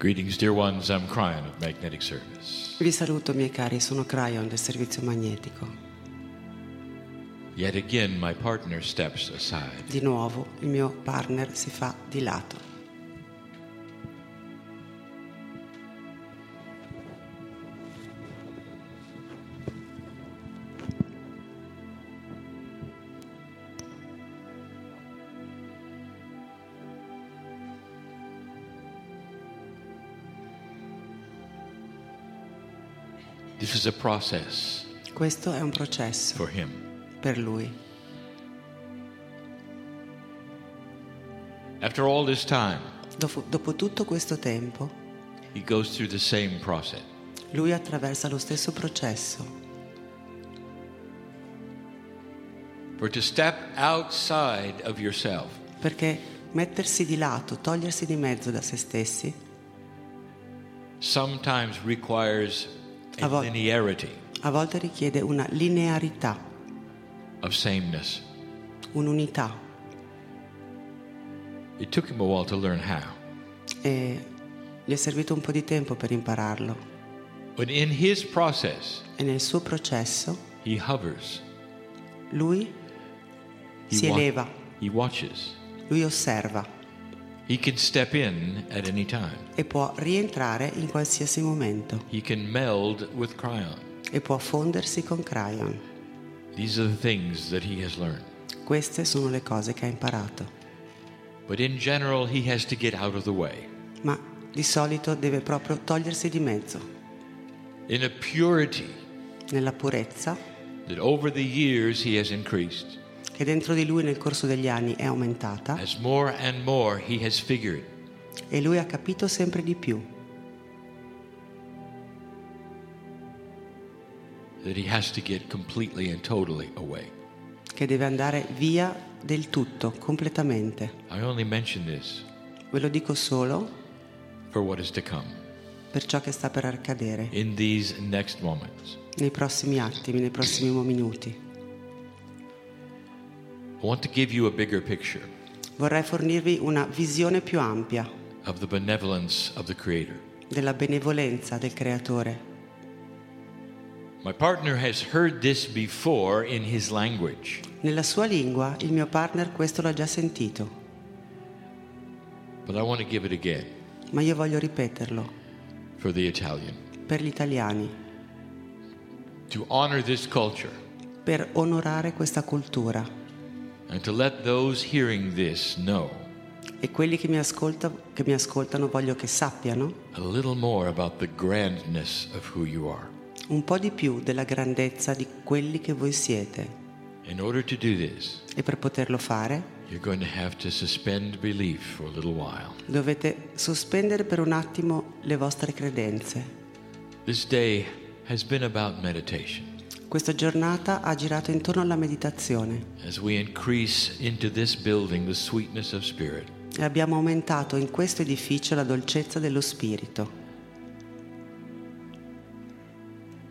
Greetings, dear ones. I'm Kryon of Magnetic Service. Vi saluto, miei cari. Sono Kryon del servizio magnetico. Yet again, my partner steps aside. Di nuovo, il mio partner si fa di lato. This is a process. Questo è un processo. For him. Per lui. After all this time. Dopo tutto questo tempo. He goes through the same process. Lui attraversa lo stesso processo. For to step outside of yourself. Perché mettersi di lato, togliersi di mezzo da se stessi. Sometimes requires a volte richiede una linearità of sameness. Un'unità. It took him a while to learn how. E gli è servito un po' di tempo per impararlo. But in his process, e nel suo processo, he hovers. Lui si eleva. He watches. Lui osserva. He can step in at any time. E può rientrare in qualsiasi momento. He can meld with Kryon. E può fondersi con Kryon. These are the things that he has learned. Queste sono le cose che ha imparato. But in general, he has to get out of the way. Ma di solito deve proprio togliersi di mezzo. In a purity. Nella purezza. That over the years he has increased. Che dentro di lui nel corso degli anni è aumentata. As more and more he has figured. E lui ha capito sempre di più. That he has to get completely and totally away. Che deve andare via del tutto, completamente. I only mention this. Ve lo dico solo. For what is to come. Per ciò che sta per accadere. In these next moments. Nei prossimi attimi, nei prossimi minuti. I want to give you a bigger picture. Vorrei fornirvi una visione più ampia. Of the benevolence of the Creator. Della benevolenza del Creatore. My partner has heard this before in his language. Nella sua lingua, il mio partner questo l'ha già sentito. But I want to give it again. Ma io voglio ripeterlo. For the Italian. Per gli italiani. To honor this culture. Per onorare questa cultura. And to let those hearing this know. E quelli che mi ascoltano voglio che sappiano. A little more about the grandness of who you are. Un po' di più della grandezza di quelli che voi siete. In order to do this. E per poterlo fare. You're going to have to suspend belief for a little while. Dovete sospendere per un attimo le vostre credenze. This day has been about meditation. Questa giornata ha girato intorno alla meditazione. As we increase into this building the sweetness of spirit. E abbiamo aumentato in questo edificio la dolcezza dello spirito.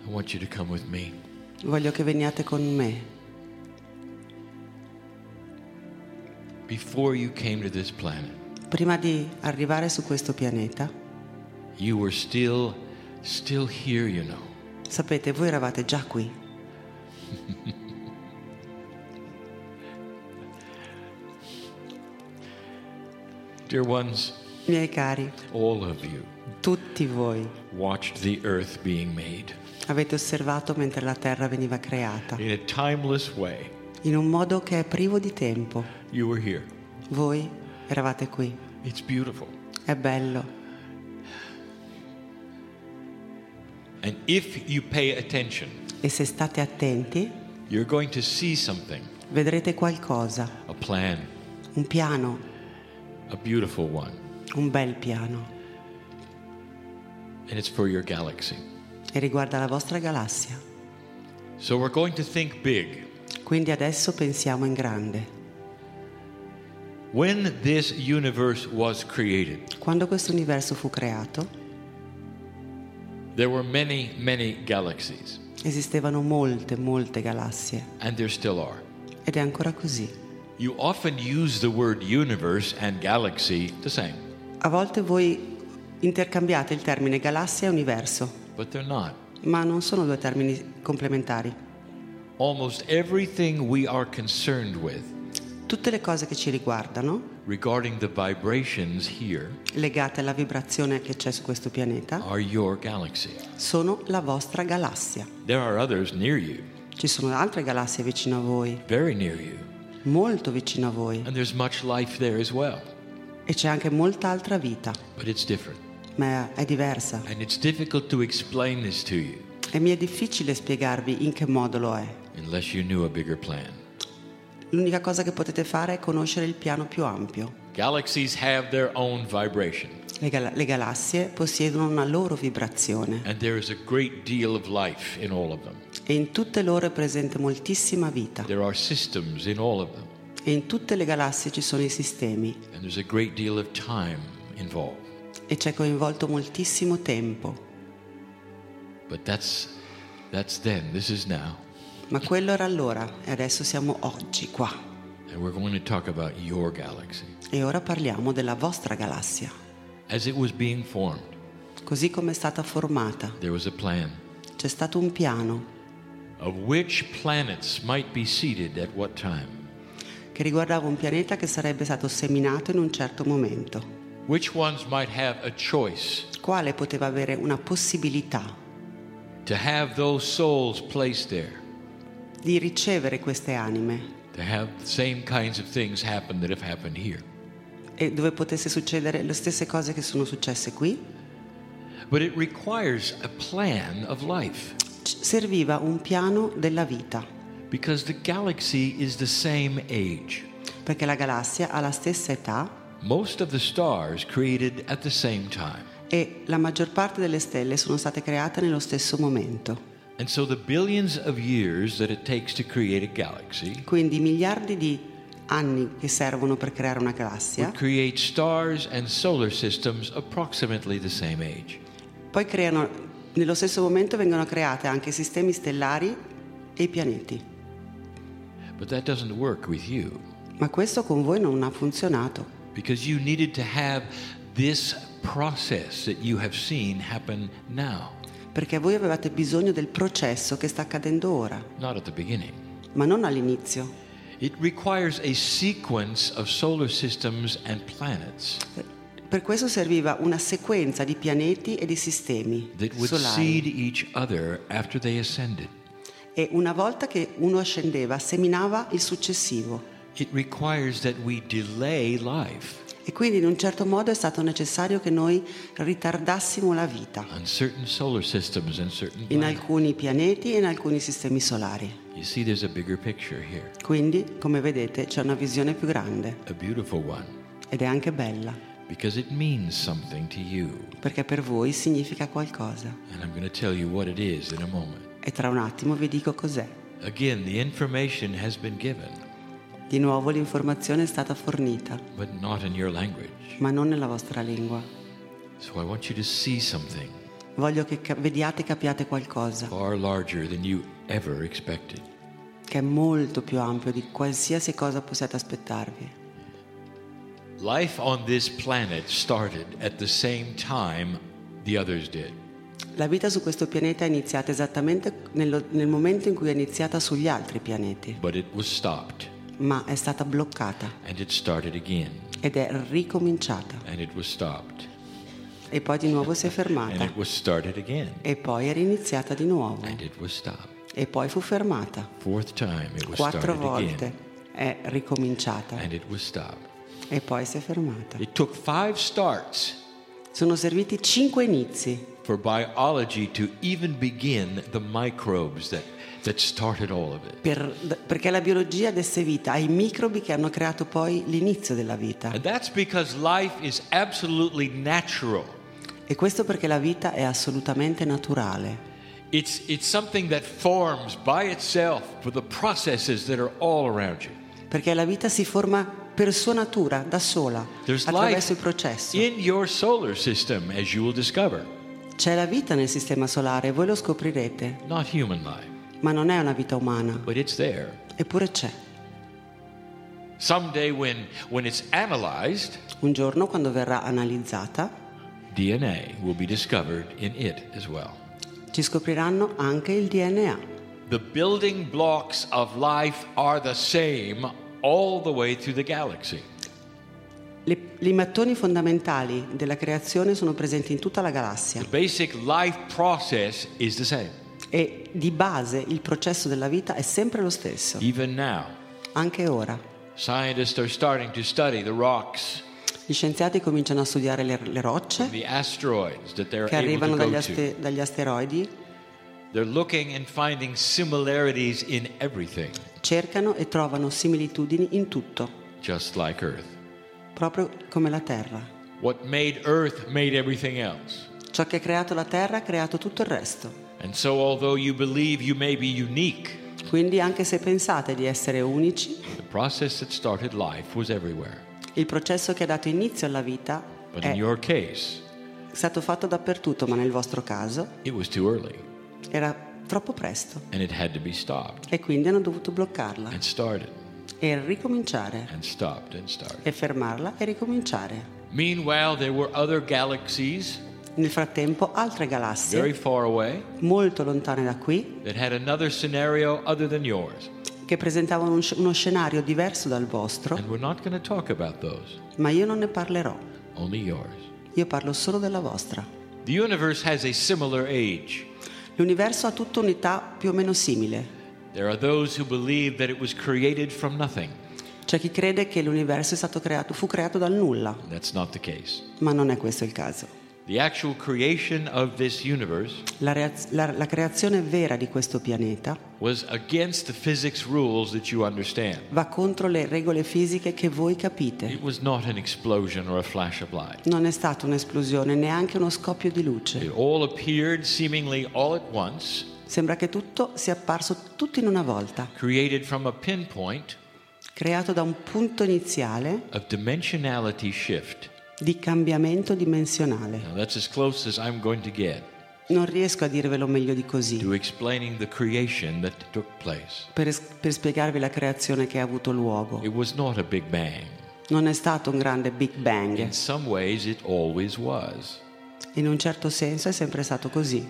I want you to come with me. Voglio che veniate con me. Before you came to this planet. Prima di arrivare su questo pianeta. You were still here, you know. Sapete, voi eravate già qui. Dear ones, miei cari, all of you, tutti voi, watched the earth being made. Avete osservato mentre la terra veniva creata. In a timeless way. In un modo che è privo di tempo. You were here. Voi eravate qui. It's beautiful. È bello. And if you pay attention. E se state attenti, you're going to see something. Vedrete qualcosa. A plan. Un piano. A beautiful one. Un bel piano. And it's for your galaxy. E riguarda la vostra galassia. So we're going to think big. Quindi adesso pensiamo in grande. When this universe was created. Quando questo universo fu creato. There were many, many galaxies. Esistevano molte galassie. And there still are. Ed è ancora così. You often use the word universe and galaxy the same. A volte voi intercambiate il termine galassia e universo. But they're not. Ma non sono due termini complementari. Almost everything we are concerned with, tutte le cose che ci riguardano, regarding the vibrations here, legate alla vibrazione che c'è su questo pianeta, are your galaxy. Sono la vostra galassia. There are others near you. Ci sono altre galassie vicino a voi. Very near you. Molto vicino a voi. And there's much life there as well. E c'è anche molta altra vita. But it's different. Ma è diversa. And it's difficult to explain this to you. E mi è difficile spiegarvi in che modo lo è. Unless you knew a bigger plan. L'unica cosa che potete fare è conoscere il piano più ampio. Galaxies have their own vibration. Le galassie possiedono una loro vibrazione. And there is a great deal of life in all of them. E in tutte loro è presente moltissima vita. There are systems in all of them. E in tutte le galassie ci sono I sistemi. And there's a great deal of time involved. E c'è coinvolto moltissimo tempo. But that's then. This is now. Ma quello era allora e adesso siamo oggi qua. And we're going to talk about your galaxy. E ora parliamo della vostra galassia. As it was being formed. Così come è stata formata. There was a plan. C'è stato un piano. Of which planets might be seeded at what time? Che riguardava un pianeta che sarebbe stato seminato in un certo momento. Which ones might have a choice? Quale poteva avere una possibilità? To have those souls placed there. Di ricevere queste anime. To have the same kinds of things happen that have happened here. E dove potesse succedere le stesse cose che sono successe qui. But it requires a plan of life. Serviva un piano della vita. Because the galaxy is the same age. Perché la galassia ha la stessa età. Most of the stars created at the same time. E la maggior parte delle stelle sono state create nello stesso momento. And so the billions of years that it takes to create a galaxy. Quindi miliardi di anni che servono per creare una galassia. Create stars and solar systems approximately the same age. Poi creano nello stesso momento vengono create anche I sistemi stellari e I pianeti. But that doesn't work with you. Ma questo con voi non ha funzionato. Because you needed to have this process that you have seen happen now. Perché voi avevate bisogno del processo che sta accadendo ora. Not at the beginning. Ma non all'inizio. It requires a sequence of solar systems and planets. Per questo serviva una sequenza di pianeti e di sistemi that would solari. Seed each other after they ascended. E una volta che uno ascendeva, seminava il successivo. It requires that we delay life. E quindi in un certo modo è stato necessario che noi ritardassimo la vita in alcuni pianeti e in alcuni sistemi solari. You see, there's a bigger picture here. Quindi, come vedete, c'è una visione più grande. A beautiful one. Ed è anche bella. Because it means something to you. Perché per voi significa qualcosa. And I'm going to tell you what it is in a moment. E tra un attimo vi dico cos'è. Again, the information has been given. Di nuovo l'informazione è stata fornita. But not in your language. Ma non nella vostra lingua. So I want you to see something. Voglio che vediate e capiate qualcosa. Far larger than you ever expected. Che è molto più ampio di qualsiasi cosa possiate aspettarvi. Life on this planet started at the same time the others did. La vita su questo pianeta è iniziata esattamente nel momento in cui è iniziata sugli altri pianeti. But it was stopped. Ma è stata bloccata. And it started again. Ed è ricominciata. And it was stopped. E poi di nuovo si è fermata. And it was started again. E poi era iniziata di nuovo. And it was stopped. E poi fu fermata. Fourth time it was 4 volte again. È ricominciata. And it was stopped. E poi si è fermata. It took 5 starts. Sono serviti 5 inizi. For biology to even begin the microbes that started all of it. Perché la biologia desse vita ai microbi che hanno creato poi l'inizio della vita. And that's because life is absolutely natural. E questo perché la vita è assolutamente naturale. It's something that forms by itself for the processes that are all around you. Perché la vita si forma per sua natura, da sola, There's attraverso il processo. In your solar system, as you will discover. C'è la vita nel sistema solare, voi lo scoprirete. Not human life. Ma non è una vita umana. But it's there. Eppure c'è. Someday when it's analyzed, un giorno quando verrà analizzata, DNA will be discovered in it as well. Ci scopriranno anche il DNA. The building blocks of life are the same all the way through the galaxy. I mattoni fondamentali della creazione sono presenti in tutta la galassia. The basic life process is the same. E di base il processo della vita è sempre lo stesso. Even now. Anche ora. Scientists are starting to study the rocks. Gli scienziati cominciano a studiare le rocce. The asteroids that they're able to go to. Che arrivano dagli asteroidi. They're looking and finding similarities in everything. Cercano e trovano similitudini in tutto. Just like Earth. Proprio come la Terra. What made Earth made everything else. Ciò che ha creato la Terra ha creato tutto il resto. And so although you believe you may be unique. Quindi anche se pensate di essere unici. The process that started life was everywhere. Il processo che ha dato inizio alla vita but in your case, è stato fatto dappertutto, ma nel vostro caso it was too early. Era troppo presto. And it had to be stopped. E quindi hanno dovuto bloccarla. And started. E ricominciare. And stopped and started. E fermarla e ricominciare. Meanwhile, there were other galaxies. Nel frattempo altre galassie. Very far away. Molto lontane da qui. That had another scenario other than yours. Che presentavano uno scenario diverso dal vostro. And we're not going to talk about those. Ma io non ne parlerò. Only yours. Io parlo solo della vostra. The universe has a similar age. L'universo ha tutta un'età più o meno simile. There are those who believe that it was created from nothing. C'è chi crede che l'universo fu creato dal nulla. That's not the case. Ma non è questo il caso. The actual creation of this universe. La creazione vera di questo pianeta. Was against the physics rules that you understand. Va contro le regole fisiche che voi capite. It was not an explosion or a flash of light. Non è stata un'esplosione, neanche uno scoppio di luce. It all appeared seemingly all at once. Sembra che tutto sia apparso tutto in una volta. Created from a pinpoint. Creato da un punto iniziale. Of dimensionality shift. Di cambiamento dimensionale. Now that's as close as I'm going to get. Non riesco a dirvelo meglio di così. To explaining the creation that took place. Per spiegarvi la creazione che ha avuto luogo. It was not a big bang. Non è stato un grande Big Bang. In some ways it always was. In un certo senso è sempre stato così.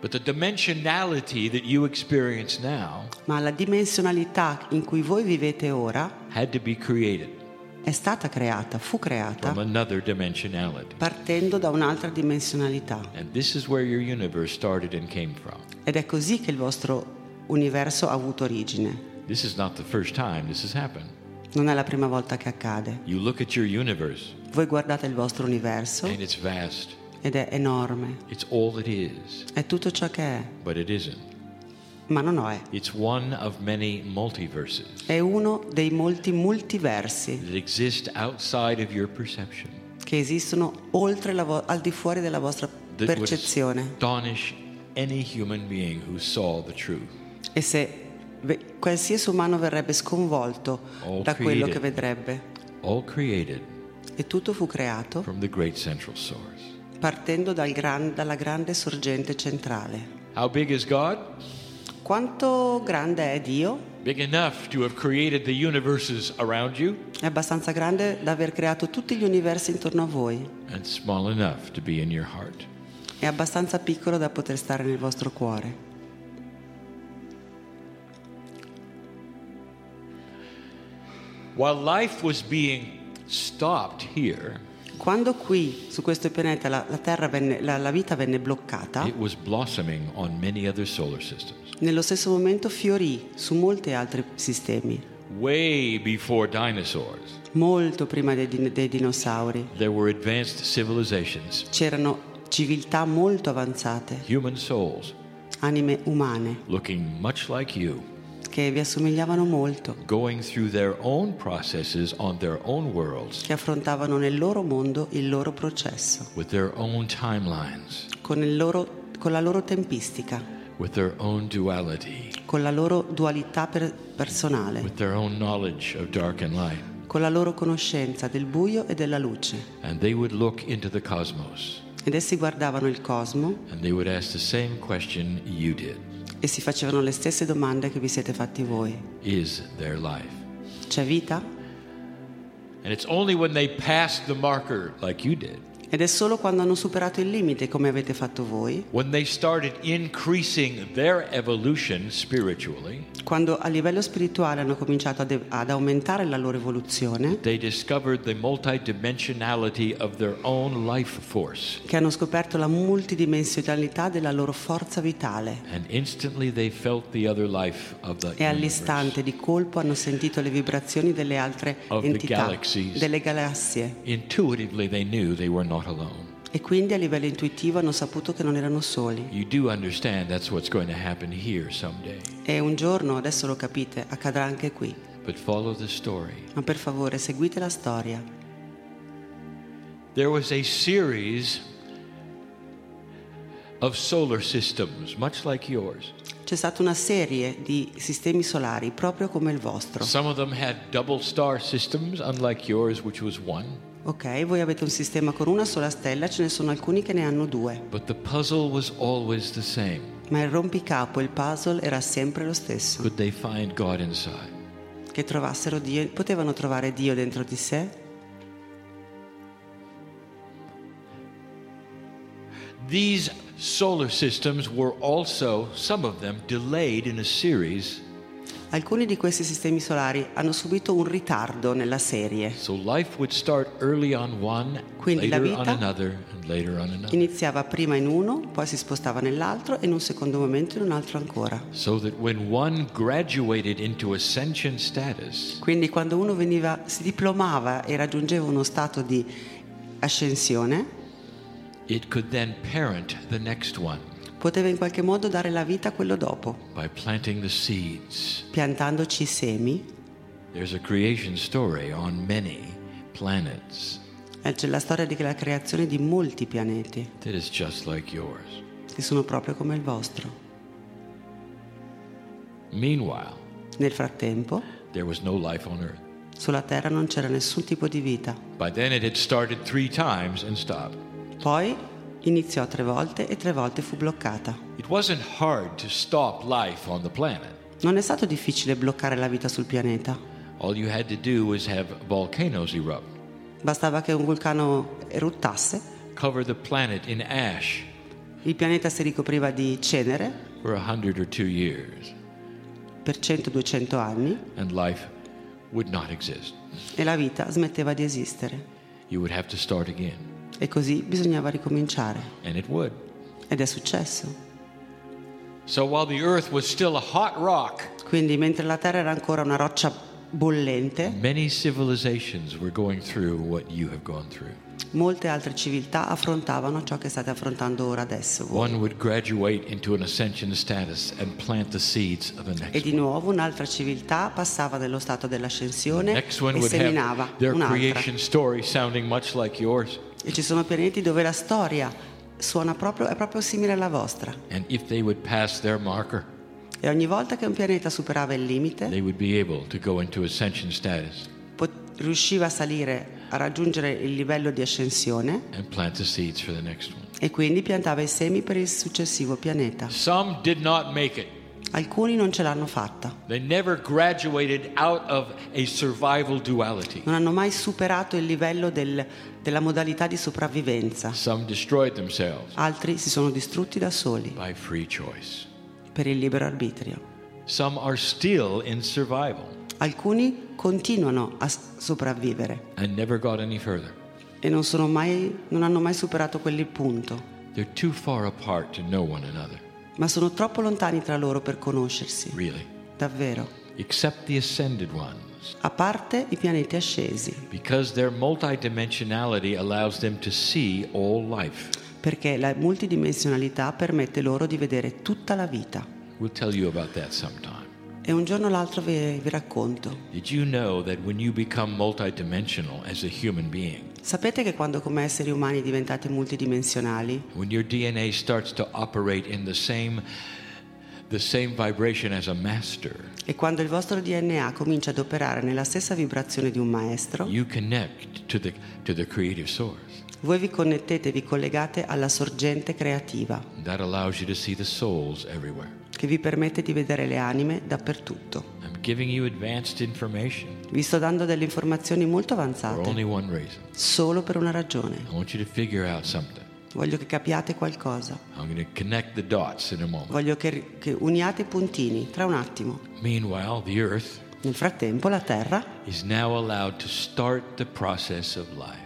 But the dimensionality that you experience now. Ma la dimensionalità in cui voi vivete ora. Had to be created. È stata creata, fu creata partendo da un'altra dimensionalità. And this is where your universe started and came from. Ed è così che il vostro universo ha avuto origine. This is not the first time this has happened. Non è la prima volta che accade. You look at your universe. Voi guardate il vostro universo. And it's vast. Ed è enorme. It's all it is. È tutto ciò che è. But it isn't. Ma non è. It's one of many multiverses. È uno dei molti multiversi. That exist outside of your perception. Che esistono oltre al di fuori della vostra percezione. That would astonish any human being who saw the truth. E se qualsiasi umano verrebbe sconvolto da quello che vedrebbe. All created. E tutto fu creato. From the great central source. Partendo dalla grande sorgente centrale. How big is God? Quanto grande è Dio? Big enough to have created the universes around you. È abbastanza grande da aver creato tutti gli universi intorno a voi. And small enough to be in your heart. È abbastanza piccolo da poter stare nel vostro cuore. While life was being stopped here. Quando qui su questo pianeta la Terra la vita venne bloccata. It was blossoming on many other solar systems. Nello stesso momento fiorì su molti altri sistemi. Way before dinosaurs. Molto prima dei dinosauri. There were advanced civilizations. C'erano civiltà molto avanzate. Human souls. Anime umane. Looking much like you. Che vi assomigliavano molto. Going through their own processes on their own worlds. Che affrontavano nel loro mondo il loro processo. With their own timelines. Con la loro tempistica. With their own duality. Con la loro dualità personale. With their own knowledge of dark and light. Con la loro conoscenza del buio e della luce. And they would look into the cosmos. Ed essi guardavano il cosmo. And they would ask the same question you did. E si facevano le stesse domande che vi siete fatti voi. Is there life? C'è vita? And it's only when they pass the marker, like you did. Ed è solo quando hanno superato il limite, come avete fatto voi. When they started increasing their evolution spiritually, quando a livello spirituale hanno cominciato ad aumentare la loro evoluzione, they discovered the multidimensionality of their own life force. Che hanno scoperto la multidimensionalità della loro forza vitale. And instantly they felt the other life of the universe. E all'istante di colpo hanno sentito le vibrazioni delle altre entità, delle galassie. Intuitively they knew they were not alone. E quindi a livello intuitivo hanno saputo che non erano soli. You do understand that's what's going to happen here someday. E un giorno, adesso lo capite, accadrà anche qui. But follow the story. Ma per favore, seguite la storia. There was a series of solar systems, much like yours. C'è stata una serie di sistemi solari proprio come il vostro. Some of them had double star systems, unlike yours, which was one. Ok, voi avete un sistema con una sola stella, ce ne sono alcuni che ne hanno due. But the puzzle was always the same. Ma il rompicapo, il puzzle era sempre lo stesso. Could they find God inside? Che trovassero Dio, potevano trovare Dio dentro di sé? These solar systems were also, some of them, delayed in a series. Alcuni di questi sistemi solari hanno subito un ritardo nella serie. So life would start early on one, quindi later la vita on another, and later on another. Iniziava prima in uno, poi si spostava nell'altro e in un secondo momento in un altro ancora. So that when one graduated into ascension status, quindi quando uno veniva, si diplomava e raggiungeva uno stato di ascensione, it could then parent the next one. Poteva in qualche modo dare la vita a quello dopo. By planting the seeds. Piantandoci semi. There's a creation story on many planets. C'è la storia della creazione di molti pianeti. That is just like yours. Che sono proprio come il vostro. Meanwhile, nel frattempo, there was no life on Earth. Sulla Terra non c'era nessun tipo di vita. By then it had started 3 times and stopped. Poi iniziò 3 volte e 3 volte fu bloccata. It wasn't hard to stop life on the planet. Non è stato difficile bloccare la vita sul pianeta. All you had to do was have volcanoes erupt. Bastava che un vulcano eruttasse. Cover the planet in ash. Il pianeta si ricopriva di cenere. For 100 or 2 years. Per 100-200 anni. And life would not exist. E la vita smetteva di esistere. You would have to start again. E così bisognava ricominciare. And it would. Ed è successo. So while the earth was still a hot rock, quindi mentre la terra era ancora una roccia bollente, many civilizations were going through what you have gone through. Molte altre civiltà affrontavano ciò che state affrontando ora adesso. One would graduate into an ascension status and plant the seeds of the next. E di nuovo un'altra civiltà passava nello stato dell'ascensione e seminava their un'altra. Creation story sounding much like yours. E ci sono pianeti dove la storia suona proprio, è proprio simile alla vostra. And if they would pass their marker, e ogni volta che un pianeta superava il limite, they would be able to go into ascension status. Riusciva a salire, a raggiungere il livello di ascensione, and plant the seeds for the next one. E quindi piantava i semi per il successivo pianeta. Some did not make it. Alcuni non ce l'hanno fatta. They never graduated out of a survival duality. Non hanno mai superato il livello della modalità di sopravvivenza. Some destroyed themselves. Altri si sono distrutti da soli. By free choice. Per il libero arbitrio. Some are still in survival. Alcuni continuano a sopravvivere. And never got any further. E non hanno mai superato quel punto. They're too far apart to know one another. Ma sono troppo lontani tra loro per conoscersi. Really? Davvero. Except the ascended ones. A parte i pianeti ascesi. Because their multidimensionality allows them to see all life. Perché la multidimensionalità permette loro di vedere tutta la vita. We'll tell you about that sometime. E un giorno o l'altro vi racconto. Did you know that when you become multidimensional as a human being? Sapete che quando come esseri umani diventate multidimensionali, when your DNA starts to operate in the same vibration as a master, e quando il vostro DNA comincia ad operare nella stessa vibrazione di un maestro, you connect to the creative source. Voi vi connettete, vi collegate alla sorgente creativa. That allows you to see the souls everywhere. Che vi permette di vedere le anime dappertutto. giving you advanced information. Vi sto dando delle informazioni molto avanzate. For only one reason. Solo per una ragione. I want you to figure out something. Voglio che capiate qualcosa. I'm going to connect the dots in a moment. Voglio che uniate i puntini tra un attimo. Meanwhile, the earth, nel frattempo la terra, is now allowed to start the process of life.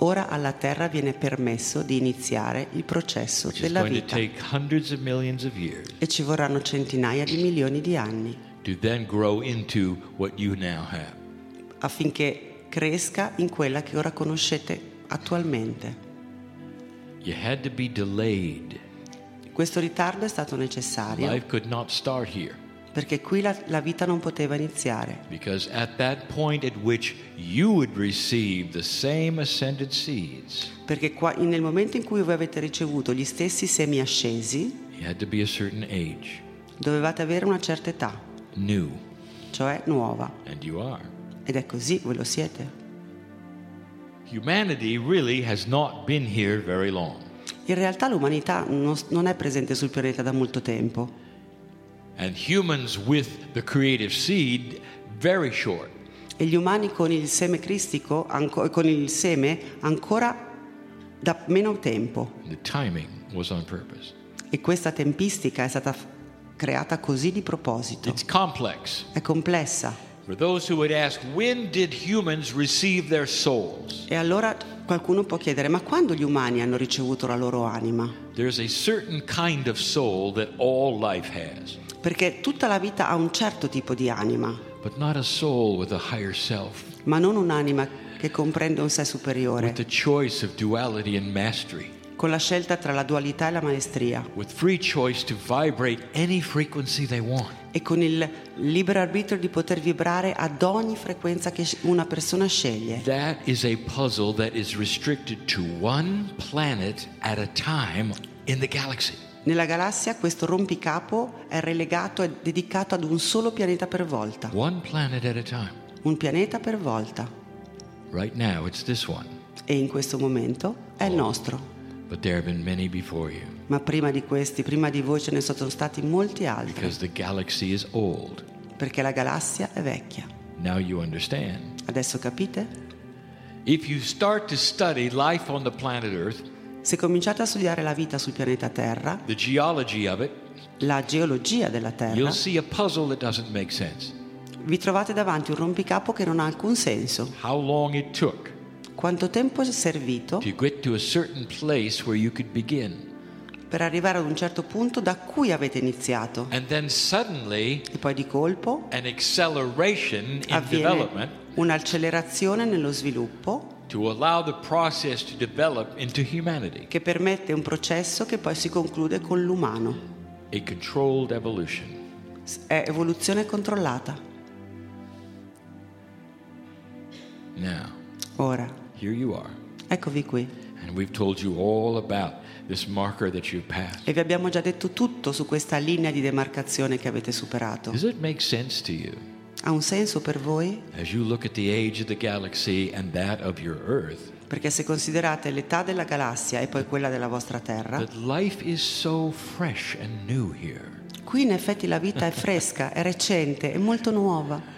Ora alla terra viene permesso di iniziare il processo della vita. Which is going to take hundreds of millions of years. E ci vorranno centinaia di milioni di anni. To then grow into what you now have. Affinché cresca in quella che ora conoscete attualmente. You had to be delayed. Questo ritardo è stato necessario. Life could not start here. Perché qui la vita non poteva iniziare. Because at that point at which you would receive the same ascended seeds. Perché nel momento in cui voi avete ricevuto gli stessi semi ascesi, you had to be a certain age. Dovevate avere una certa età. New. Cioè nuova. And you are. Ed è così, voi lo siete. Humanity really has not been here very long. In realtà l'umanità non è presente sul pianeta da molto tempo. And humans with the creative seed, very short. E gli umani con il seme cristico, con il seme ancora da meno tempo. The timing was on purpose. E questa tempistica è stata creata così di proposito. It's complex. È complessa. For those who would ask, when did humans receive their souls? E allora qualcuno può chiedere, ma quando gli umani hanno ricevuto la loro anima? There's a certain kind of soul that all life has. Perché tutta la vita ha un certo tipo di anima, but not a soul with a higher self. Ma non un'anima che comprende un sé superiore, with the choice of duality and mastery. Con la scelta tra la dualità e la maestria, with free choice to vibrate any frequency they want. E con il libero arbitrio di poter vibrare ad ogni frequenza che una persona sceglie. That is a puzzle that is restricted to one planet at a time in the galaxy. Nella galassia questo rompicapo è relegato e dedicato ad un solo pianeta per volta. One planet at a time. Un pianeta per volta. Right now it's this one. E in questo momento è il nostro. But there have been many before you. Ma prima di questi, prima di voi ce ne sono stati molti altri. Because the galaxy is old. Perché la galassia è vecchia. Now you understand. Adesso capite? If you start to study life on the planet Earth, se cominciate a studiare la vita sul pianeta Terra, the geology of it, la geologia della Terra, you'll see a puzzle that doesn't make sense. Vi trovate davanti un rompicapo che non ha alcun senso. How long it took? Quanto tempo è servito? To get to a certain place where you could begin. Per arrivare ad un certo punto da cui avete iniziato. And then suddenly, e poi di colpo, an acceleration in development. Un'accelerazione nello sviluppo. To allow the process to develop into humanity. Che permette un processo che poi si conclude con l'umano. A controlled evolution. È evoluzione controllata. Now. Ora. Here you are. Eccovi qui. And we've told you all about this marker that you passed. E vi abbiamo già detto tutto su questa linea di demarcazione che avete superato. Does it make sense to you? Ha un senso per voi? As you look at the age of the galaxy and that of your Earth. Perché se considerate l'età della galassia e poi quella della vostra Terra. But life is so fresh and new here. Qui in effetti la vita è fresca, è recente, è molto nuova.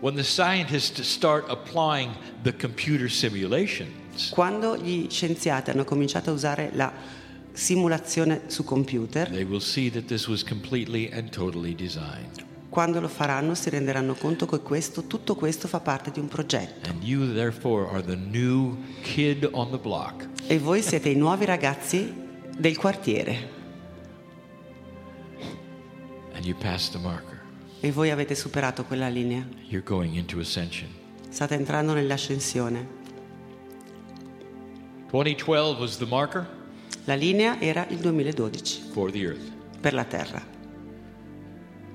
When the scientists start applying the computer simulations. Quando gli scienziati hanno cominciato a usare la simulazione su computer. They will see that this was completely and totally designed. Quando lo faranno si renderanno conto che tutto questo fa parte di un progetto. And you therefore are the new kid on the block. E voi siete i nuovi ragazzi del quartiere. And you pass the marker. E voi avete superato quella linea. You're going into ascension. State entrando nell'ascensione. 2012 was the marker. La linea era il 2012. For the Earth. Per la Terra.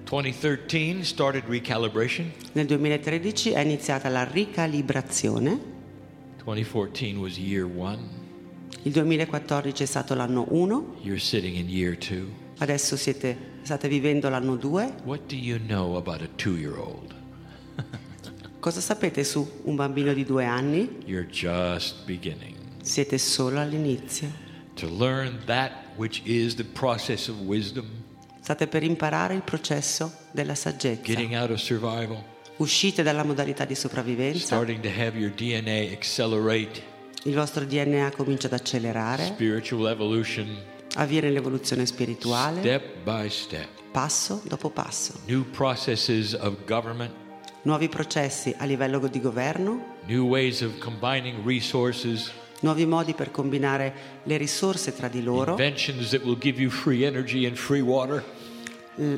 2013 started recalibration. Nel 2013 è iniziata la ricalibrazione. 2014 was year 1. Il 2014 è stato l'anno 1. You're sitting in year 2. Adesso state vivendo l'anno 2. What do you know about a 2-year-old? Cosa sapete su un bambino di 2 anni? You're just beginning. Siete solo all'inizio. To learn that which is the process of wisdom. State per imparare il processo della saggezza. Uscite dalla modalità di sopravvivenza. Il vostro DNA comincia ad accelerare. Avviene l'evoluzione spirituale. Step by step. Passo dopo passo. New processes of government. Nuovi processi a livello di governo. New ways of combining resources. Nuovi modi per combinare le risorse tra di loro.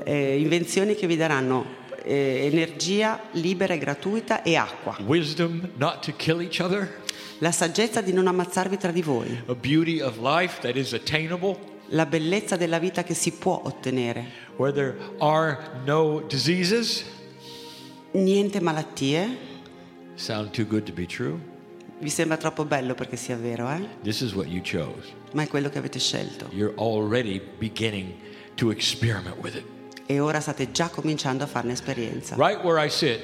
Invenzioni che vi daranno energia libera e gratuita e acqua. Wisdom not to kill each other. La saggezza di non ammazzarvi tra di voi. A beauty of life that is attainable. La bellezza della vita che si può ottenere. Where there are no diseases. Niente malattie. Sound too good to be true? Vi sembra troppo bello perché sia vero, eh? This is what you chose. Ma è quello che avete scelto. You're already beginning to experiment with it. E ora state già cominciando a farne esperienza. Right where I sit.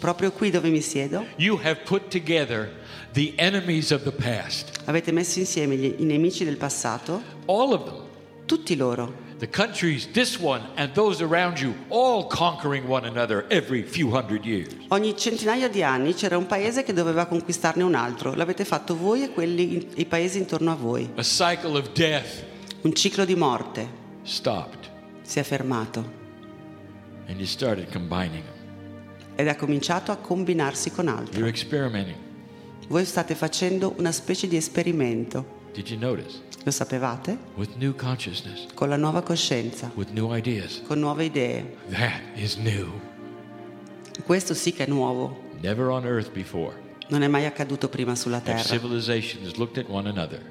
Proprio qui dove mi siedo. You have put together the enemies of the past. Avete messo insieme i nemici del passato. All of them. Tutti loro. The countries, this one and those around you, all conquering one another every few hundred years. Ogni centinaio di anni c'era un paese che doveva conquistarne un altro. L'avete fatto voi e i paesi intorno a voi. A cycle of death. Un ciclo di morte. Stopped. Si è fermato. And you started combining them. Ed ha cominciato a combinarsi con altri. You're experimenting. Voi state facendo una specie di esperimento. Did you notice? Lo sapevate? With new consciousness. Con la nuova coscienza. With new ideas. Con nuove idee. That is new. Questo sì che è nuovo. Never on earth before. Non è mai accaduto prima sulla Terra. Civilizations looked at one another.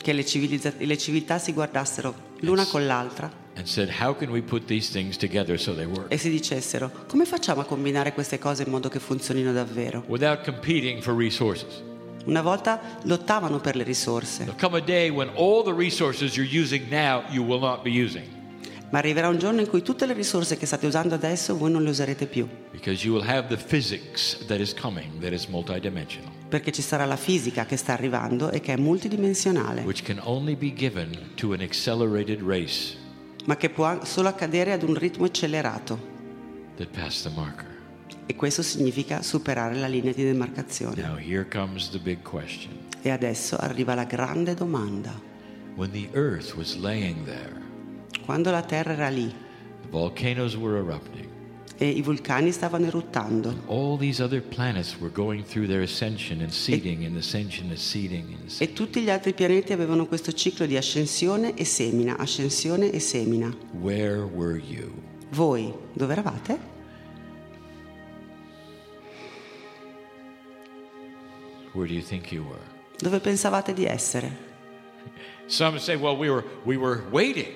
Che le civiltà si guardassero l'una con l'altra. And said, how can we put these things together so they work? E si dicessero, come facciamo a combinare queste cose in modo che funzionino davvero? Without competing for resources. Una volta lottavano per le risorse. Ma arriverà un giorno in cui tutte le risorse che state usando adesso voi non le userete più. Perché ci sarà la fisica che sta arrivando e che è multidimensionale. Ma che può solo accadere ad un ritmo accelerato. That passed the marker. E questo significa superare la linea di demarcazione. Now here comes the big question. E adesso arriva la grande domanda. When the earth was laying there, quando la terra era lì, the volcanoes were erupting, e i vulcani stavano eruttando, all these other planets were going through their ascension and seeding and ascension and seeding. E tutti gli altri pianeti avevano questo ciclo di ascensione e semina, ascensione e semina. Where were you? Voi dove eravate? Where do you think you were? Dove pensavate di essere? Some say, well, we were waiting.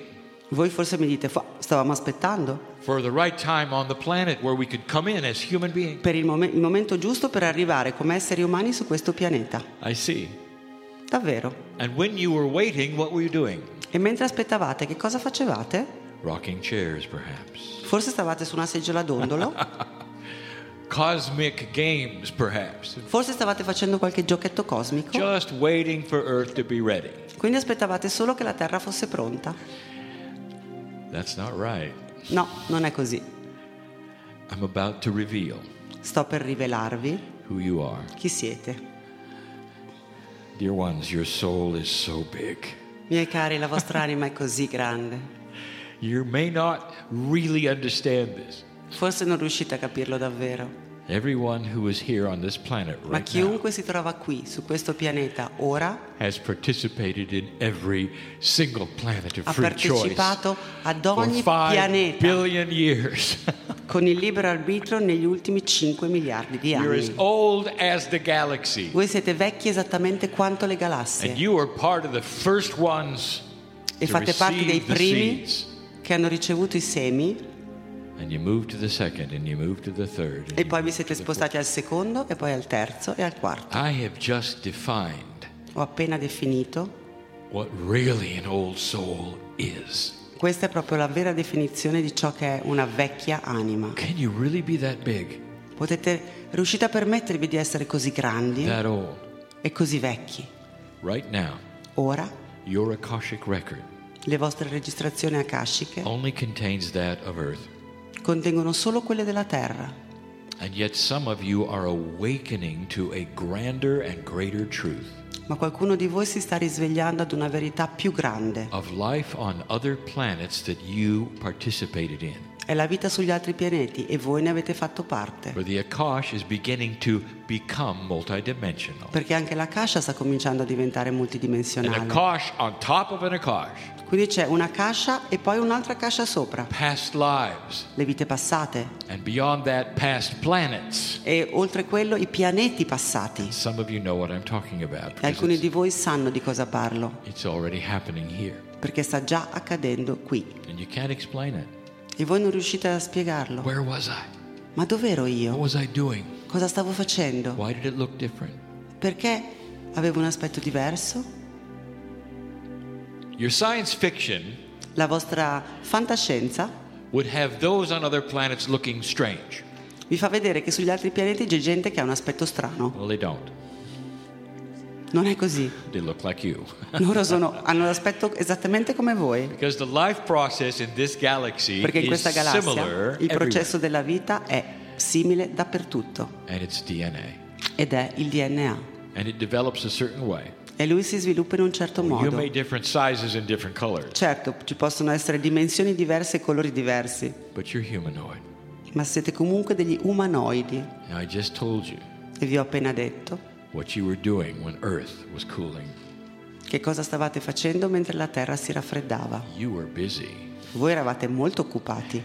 Voi forse mi dite, stavamo aspettando. For the right time on the planet where we could come in as human beings. Per il momento giusto per arrivare come esseri umani su questo pianeta. I see. Davvero. And when you were waiting, what were you doing? E mentre aspettavate, che cosa facevate? Rocking chairs, perhaps. Forse stavate su una seggiola a dondolo. Cosmic games, perhaps. Forse stavate facendo qualche giochetto cosmico. Just waiting for Earth to be ready. Quindi aspettavate solo che la Terra fosse pronta. That's not right. No, non è così. I'm about to reveal. Sto per rivelarvi. Who you are. Chi siete. Dear ones, your soul is so big. Miei cari, la vostra anima è così grande. You may not really understand this. Forse non riuscite a capirlo davvero. Everyone who is here on this planet right now. Ma chiunque si trova qui su questo pianeta ora has participated in every single planet of free choice. Ha partecipato ad ogni pianeta. 5 billion years. Con il libero arbitrio negli ultimi 5 miliardi di anni. You're as old as the galaxy. Voi siete vecchi esattamente quanto le galassie. And you are part of the first ones. E fate parte dei primi che hanno ricevuto i semi. And you move to the second, and you move to the third. E poi vi siete spostati al secondo, e poi al terzo, e al quarto. I have just defined. Ho appena definito. What really an old soul is. Questa è proprio la vera definizione di ciò che è una vecchia anima. Can you really be that big? Riuscite a permettervi di essere così grandi? That old. E così vecchi. Right now. Ora. Your Akashic record. Le vostre registrazioni akashiche only contains that of Earth. Contengono solo quelle della Terra. And yet some of you are awakening to a grander and greater truth. Ma qualcuno di voi si sta risvegliando ad una verità più grande. Of life on other planets that you participated in. È la vita sugli altri pianeti e voi ne avete fatto parte. But the Akasha is beginning to become multidimensional. Perché anche l'Akasha sta cominciando a diventare multidimensionale. An Akasha on top of an Akasha. Quindi c'è una Akasha e poi un'altra Akasha sopra. Past lives. Le vite passate. And beyond that, past planets. E oltre quello i pianeti passati. Some of you know what I'm talking about. E alcuni di voi sanno di cosa parlo. It's already happening here. Perché sta già accadendo qui. And you can't explain it. E voi non riuscite a spiegarlo. Where was I? Ma dove ero io? What was I doing? Cosa stavo facendo? Why did it look different? Perché avevo un aspetto diverso? Your science fiction, la vostra fantascienza, would have those on other planets looking strange. Vi fa vedere che sugli altri pianeti c'è gente che ha un aspetto strano. Well, they don't. Non è così. They look like you. Loro hanno l'aspetto esattamente come voi. Because the life process in this galaxy Perché in questa galassia il processo everywhere. Della vita è simile dappertutto. And it's DNA. Ed è il DNA. And it develops a certain way. E lui si sviluppa in un certo modo. Certo, ci possono essere dimensioni diverse e colori diversi. Ma siete comunque degli umanoidi. E vi ho appena detto che cosa stavate facendo mentre la Terra si raffreddava. Voi eravate molto occupati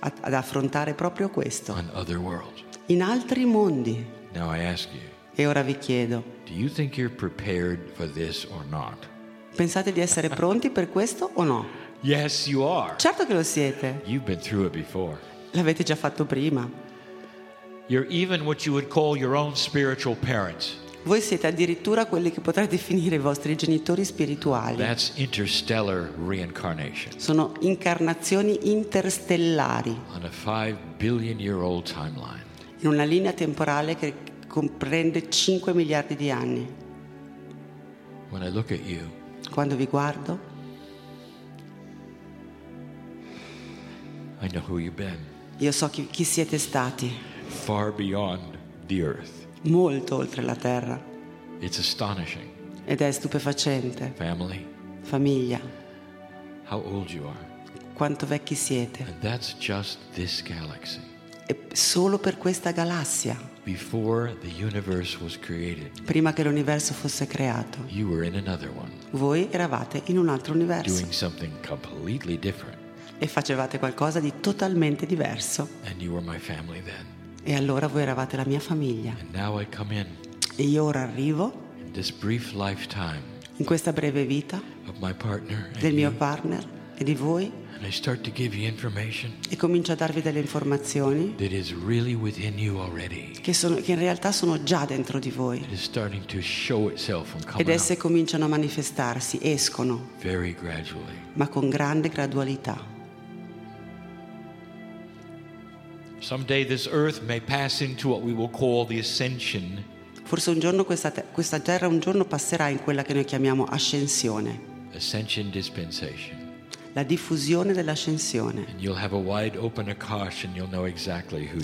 ad affrontare proprio questo in altri mondi. E ora vi chiedo, do you think you're prepared for this or not? Pensate di essere pronti per questo o no? Yes, you are. Certo che lo siete. You've been through it before. L'avete già fatto prima. You're even what you would call your own spiritual parents. Voi siete addirittura quelli che potrei definire i vostri genitori spirituali. That's interstellar reincarnation. Sono incarnazioni interstellari. On a 5 billion-year-old timeline. In una linea temporale che comprende 5 miliardi di anni. When I look at you, quando vi guardo, I know who you've been. Io so chi siete stati. Far beyond the earth. Molto oltre la terra. It's astonishing. Ed è stupefacente. Family. Famiglia. How old you are. Quanto vecchi siete. And that's just this galaxy. E solo per questa galassia. Before the universe was created, prima che l'universo fosse creato, you were in another one. Voi eravate in un altro universo. Doing something completely different. E facevate qualcosa di totalmente diverso. And you were my family then. E allora voi eravate la mia famiglia. And now I come in. E io ora arrivo. In this brief lifetime. In questa breve vita. Of my partner. Del mio partner e di voi. And I start to give you information. E comincio a darvi delle informazioni. That is really within you already. Che in realtà sono già dentro di voi. It is starting to show itself and come out. Ed esse cominciano a manifestarsi, escono. Very gradually. Ma con grande gradualità. Someday this earth may pass into what we will call the ascension. Forse un giorno questa terra un giorno passerà in quella che noi chiamiamo ascensione. Ascension dispensation. La diffusione dell'ascensione.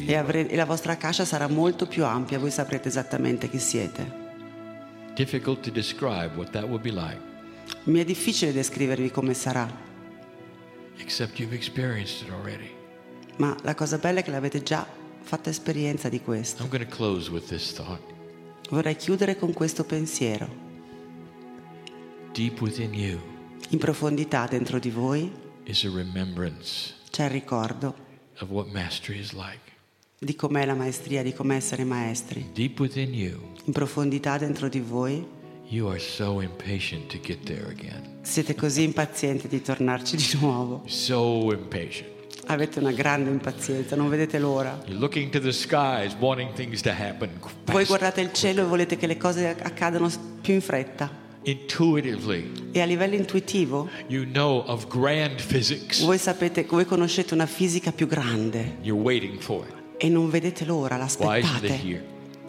E la vostra Akasha sarà molto più ampia, voi saprete esattamente chi siete. Difficult to describe what that would be like. Mi è difficile descrivervi come sarà. Except you've experienced it already. Ma la cosa bella è che l'avete già fatta esperienza di questo. I'm going to close with this thought. Vorrei chiudere con questo pensiero. Deep within you. In profondità dentro di voi c'è il ricordo of what mastery is like. Di com'è la maestria, di com'è essere maestri. Deep within you, in profondità dentro di voi you are so impatient to get there again. Siete così impazienti di tornarci di nuovo. So impatient. Avete una grande impazienza, non vedete l'ora. You're looking to the skies, wanting things to happen fast. Voi guardate il cielo e volete che le cose accadano più in fretta. Intuitively, e a livello intuitivo, you know of grand physics. Voi conoscete una fisica più grande. You're waiting for it. E non vedete l'ora, l'aspettate. Why is it here?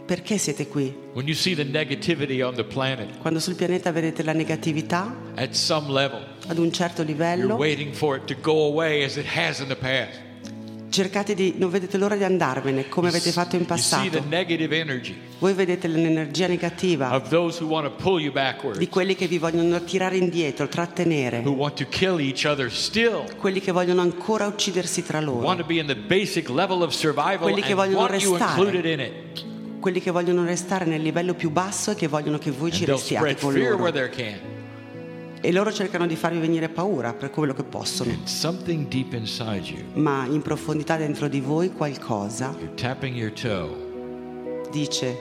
Perché siete qui? When you see the negativity on the planet, quando sul pianeta vedete la negatività, at some level, ad un certo livello, you're waiting for it to go away as it has in the past. Cercate di, non vedete l'ora di andarvene come avete fatto in passato. Voi vedete l'energia negativa di quelli che vi vogliono tirare indietro, trattenere, quelli che vogliono ancora uccidersi tra loro, quelli che vogliono restare, quelli che vogliono restare nel livello più basso e che vogliono che voi ci restiate con loro. E loro cercano di farvi venire paura per quello che possono. Ma in profondità dentro di voi qualcosa dice: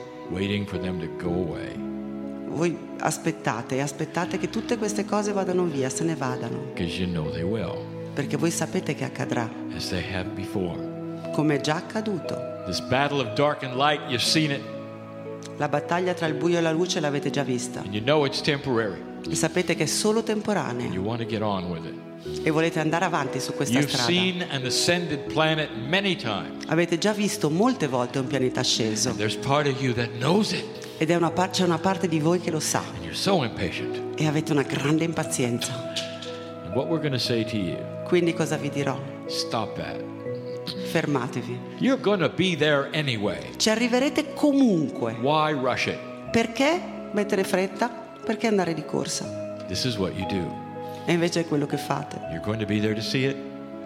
voi aspettate e aspettate che tutte queste cose vadano via, se ne vadano. Perché voi sapete che accadrà, come è già accaduto. La battaglia tra il buio e la luce l'avete già vista. And you know it's temporary. E sapete che è solo temporanea e volete andare avanti su questa strada. Avete già visto molte volte un pianeta asceso ed è c'è una parte di voi che lo sa e avete una grande impazienza. Quindi cosa vi dirò? Fermatevi. Ci arriverete comunque. Perché mettere fretta? Perché andare di corsa? This is what you do. E invece è quello che fate. You're going to be there to see it.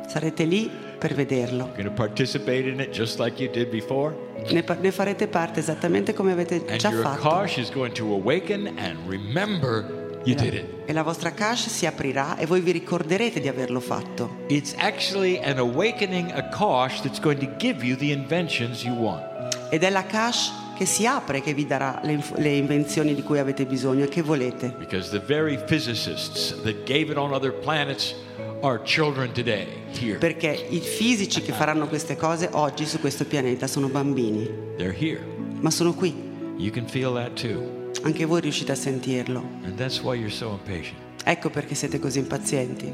Sarete lì per vederlo. You're going to participate in it just like you did before. Ne farete parte esattamente come avete già fatto. And your Akasha is going to awaken and remember you did it. E la vostra Akasha si aprirà e voi vi ricorderete di averlo fatto. It's actually an awakening Akasha that's going to give you the inventions you want. Ed è la Akasha che si apre, che vi darà le invenzioni di cui avete bisogno e che volete. Because the very physicists that gave it on other planets are children today here. Perché i fisici che faranno queste cose oggi su questo pianeta sono bambini. They're here. Ma sono qui. You can feel that too. Anche voi riuscite a sentirlo. And that's why you're so impatient. Ecco perché siete così impazienti.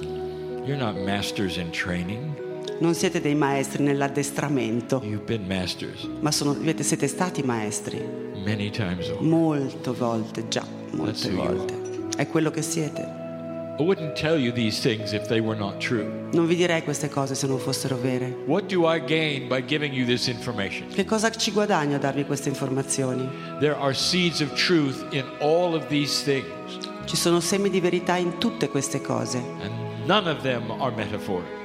You're not masters in training. Non siete dei maestri nell'addestramento. You've been masters. Ma siete stati maestri. Many times over. Molte volte, già, molte volte. È quello che siete. I wouldn't tell you these things if they were not true. Non vi direi queste cose se non fossero vere. What do I gain by giving you this information? Che cosa ci guadagno a darvi queste informazioni? There are seeds of truth in all of these things. Ci sono semi di verità in tutte queste cose. And none of them are metaphoric.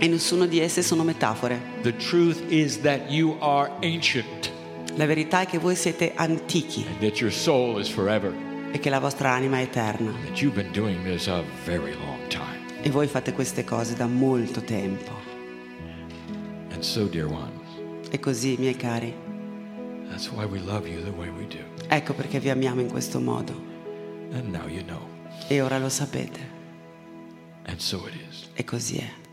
E nessuno di esse sono metafore. The truth is that you are ancient. La verità è che voi siete antichi. And that your soul is forever. E che la vostra anima è eterna. And that you've been doing this a very long time. E voi fate queste cose da molto tempo. And so, dear ones. E così, miei cari. That's why we love you the way we do. Ecco perché vi amiamo in questo modo. And now you know. E ora lo sapete. And so it is. E così è.